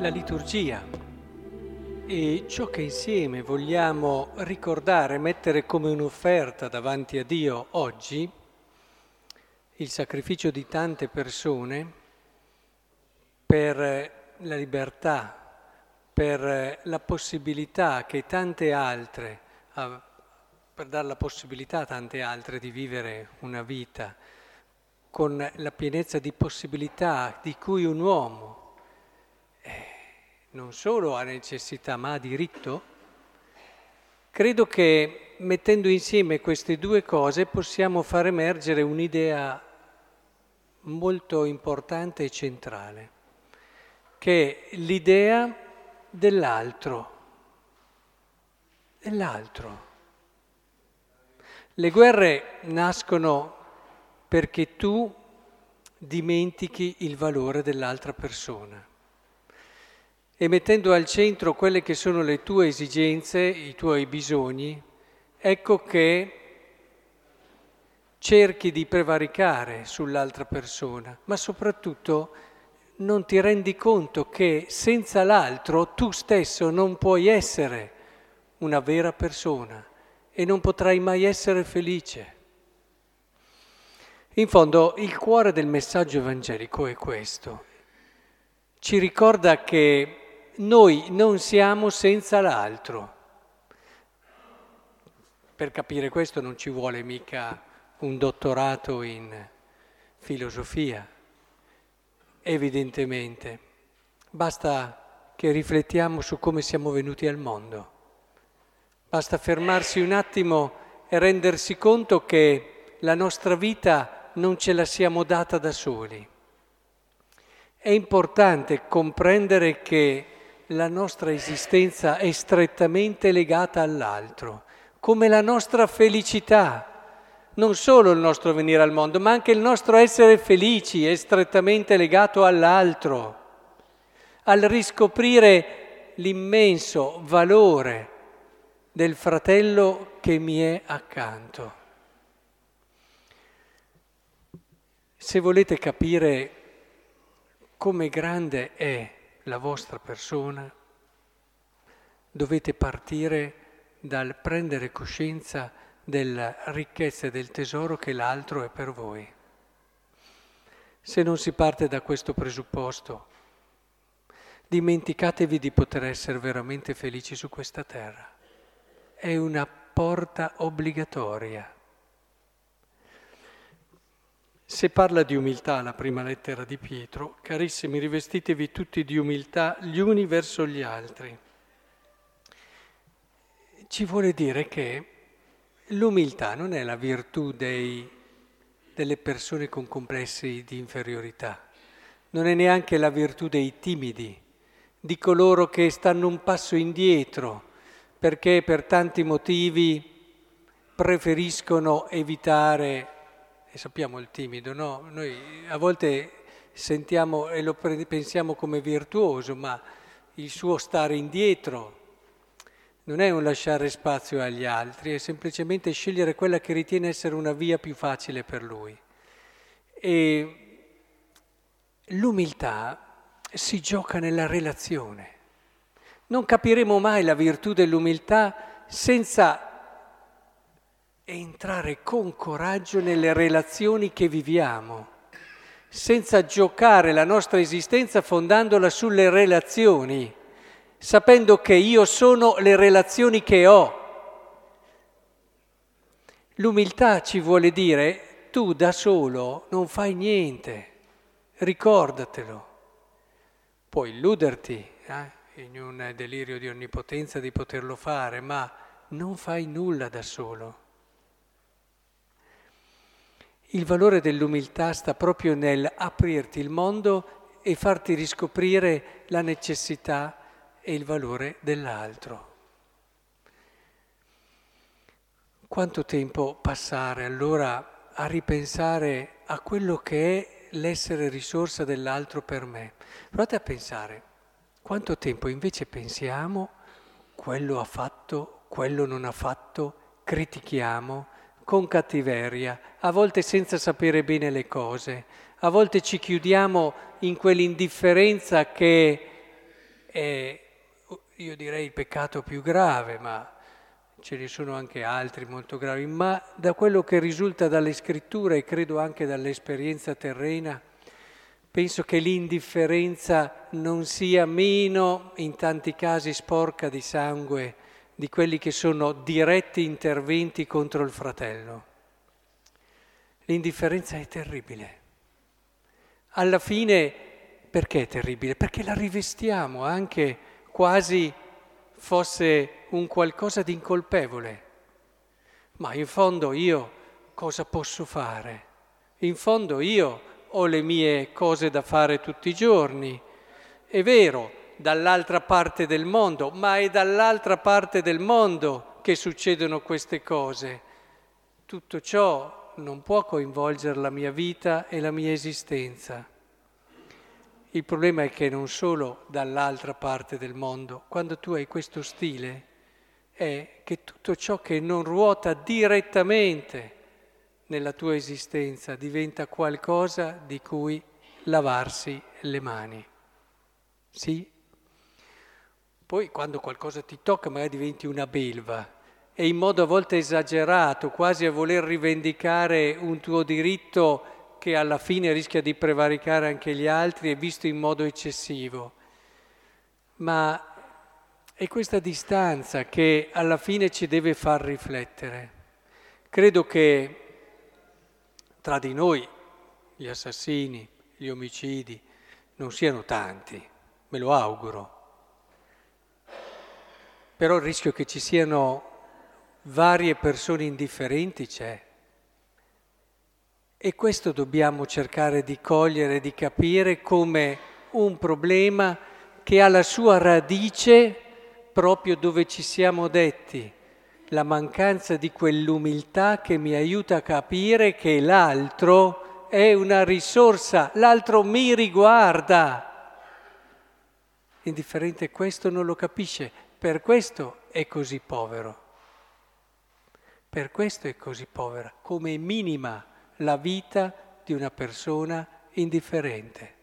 la liturgia e ciò che insieme vogliamo ricordare, mettere come un'offerta davanti a Dio oggi, il sacrificio di tante persone per la libertà, per la possibilità che tante altre, per dare la possibilità a tante altre di vivere una vita con la pienezza di possibilità di cui un uomo non solo ha necessità ma ha diritto. Credo che mettendo insieme queste due cose possiamo far emergere un'idea molto importante e centrale, che è l'idea dell'altro. Le guerre nascono perché tu dimentichi il valore dell'altra persona e mettendo al centro quelle che sono le tue esigenze, i tuoi bisogni, ecco che cerchi di prevaricare sull'altra persona, ma soprattutto non ti rendi conto che senza l'altro tu stesso non puoi essere una vera persona e non potrai mai essere felice. In fondo il cuore del messaggio evangelico è questo. Ci ricorda che noi non siamo senza l'altro. Per capire questo non ci vuole mica un dottorato in filosofia, evidentemente. Basta che riflettiamo su come siamo venuti al mondo. Basta fermarsi un attimo e rendersi conto che la nostra vita non ce la siamo data da soli. È importante comprendere che la nostra esistenza è strettamente legata all'altro, come la nostra felicità. Non solo il nostro venire al mondo, ma anche il nostro essere felici è strettamente legato all'altro, al riscoprire l'immenso valore del fratello che mi è accanto. Se volete capire come grande è la vostra persona, dovete partire dal prendere coscienza della ricchezza e del tesoro che l'altro è per voi. Se non si parte da questo presupposto, dimenticatevi di poter essere veramente felici su questa terra. È una porta obbligatoria. Se parla di umiltà la prima lettera di Pietro, carissimi, rivestitevi tutti di umiltà gli uni verso gli altri. Ci vuole dire che l'umiltà non è la virtù delle persone con complessi di inferiorità, non è neanche la virtù dei timidi, di coloro che stanno un passo indietro perché per tanti motivi preferiscono evitare. E sappiamo il timido, no? Noi a volte sentiamo e lo pensiamo come virtuoso, ma il suo stare indietro non è un lasciare spazio agli altri, è semplicemente scegliere quella che ritiene essere una via più facile per lui. E l'umiltà si gioca nella relazione. Non capiremo mai la virtù dell'umiltà senza entrare con coraggio nelle relazioni che viviamo, senza giocare la nostra esistenza fondandola sulle relazioni, sapendo che io sono le relazioni che ho. L'umiltà ci vuole dire, tu da solo non fai niente, ricordatelo. Puoi illuderti, in un delirio di onnipotenza di poterlo fare, ma non fai nulla da solo. Il valore dell'umiltà sta proprio nel aprirti il mondo e farti riscoprire la necessità e il valore dell'altro. Quanto tempo passare allora a ripensare a quello che è l'essere risorsa dell'altro per me. Provate a pensare, quanto tempo invece pensiamo quello ha fatto, quello non ha fatto, critichiamo, con cattiveria, a volte senza sapere bene le cose, a volte ci chiudiamo in quell'indifferenza che è, io direi, il peccato più grave, ma ce ne sono anche altri molto gravi, ma da quello che risulta dalle scritture e credo anche dall'esperienza terrena, penso che l'indifferenza non sia meno, in tanti casi sporca di sangue, di quelli che sono diretti interventi contro il fratello. L'indifferenza è terribile. Alla fine, perché è terribile? Perché la rivestiamo anche quasi fosse un qualcosa di incolpevole. Ma in fondo io cosa posso fare? In fondo io ho le mie cose da fare tutti i giorni. È vero, dall'altra parte del mondo, ma è dall'altra parte del mondo che succedono queste cose. Tutto ciò non può coinvolgere la mia vita e la mia esistenza. Il problema è che non solo dall'altra parte del mondo, quando tu hai questo stile, è che tutto ciò che non ruota direttamente nella tua esistenza diventa qualcosa di cui lavarsi le mani. Sì? Poi quando qualcosa ti tocca magari diventi una belva e in modo a volte esagerato, quasi a voler rivendicare un tuo diritto che alla fine rischia di prevaricare anche gli altri e visto in modo eccessivo. Ma è questa distanza che alla fine ci deve far riflettere. Credo che tra di noi gli assassini, gli omicidi non siano tanti, me lo auguro. Però il rischio che ci siano varie persone indifferenti c'è. E questo dobbiamo cercare di cogliere, di capire come un problema che ha la sua radice proprio dove ci siamo detti. La mancanza di quell'umiltà che mi aiuta a capire che l'altro è una risorsa, l'altro mi riguarda. L'indifferente questo non lo capisce, per questo è così povero. Per questo è così povera, come minima la vita di una persona indifferente.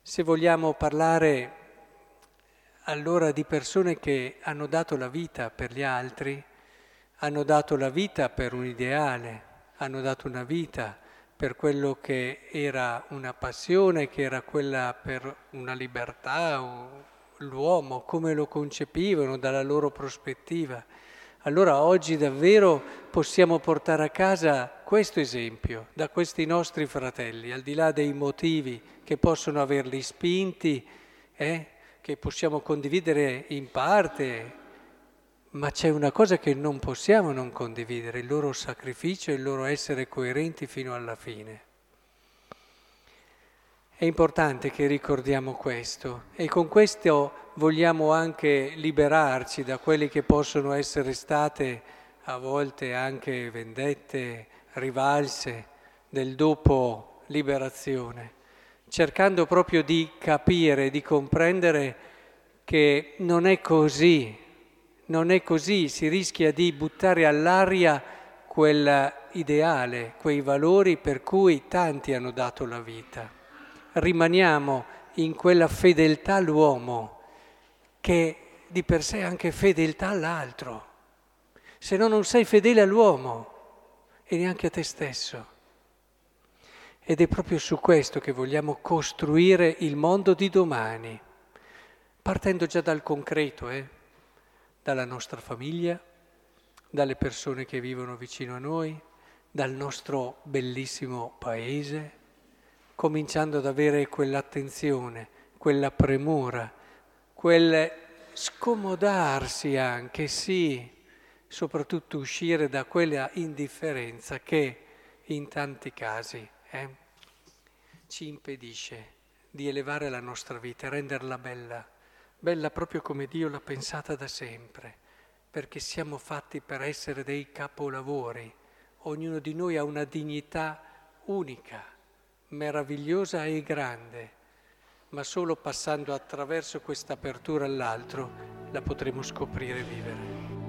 Se vogliamo parlare allora di persone che hanno dato la vita per gli altri, hanno dato la vita per un ideale, hanno dato una vita per quello che era una passione, che era quella per una libertà, l'uomo, come lo concepivano dalla loro prospettiva. Allora oggi davvero possiamo portare a casa questo esempio da questi nostri fratelli, al di là dei motivi che possono averli spinti, che possiamo condividere in parte, ma c'è una cosa che non possiamo non condividere, il loro sacrificio e il loro essere coerenti fino alla fine. È importante che ricordiamo questo e con questo vogliamo anche liberarci da quelle che possono essere state a volte anche vendette, rivalse del dopo liberazione, cercando proprio di capire, di comprendere che non è così, si rischia di buttare all'aria quell'ideale, quei valori per cui tanti hanno dato la vita. Rimaniamo in quella fedeltà all'uomo, che di per sé è anche fedeltà all'altro, se no non sei fedele all'uomo e neanche a te stesso. Ed è proprio su questo che vogliamo costruire il mondo di domani, partendo già dal concreto, dalla nostra famiglia, dalle persone che vivono vicino a noi, dal nostro bellissimo paese, cominciando ad avere quell'attenzione, quella premura, quel scomodarsi anche, sì, soprattutto uscire da quella indifferenza che in tanti casi ci impedisce di elevare la nostra vita, renderla bella proprio come Dio l'ha pensata da sempre, perché siamo fatti per essere dei capolavori. Ognuno di noi ha una dignità unica, meravigliosa e grande, ma solo passando attraverso questa apertura all'altro la potremo scoprire e vivere.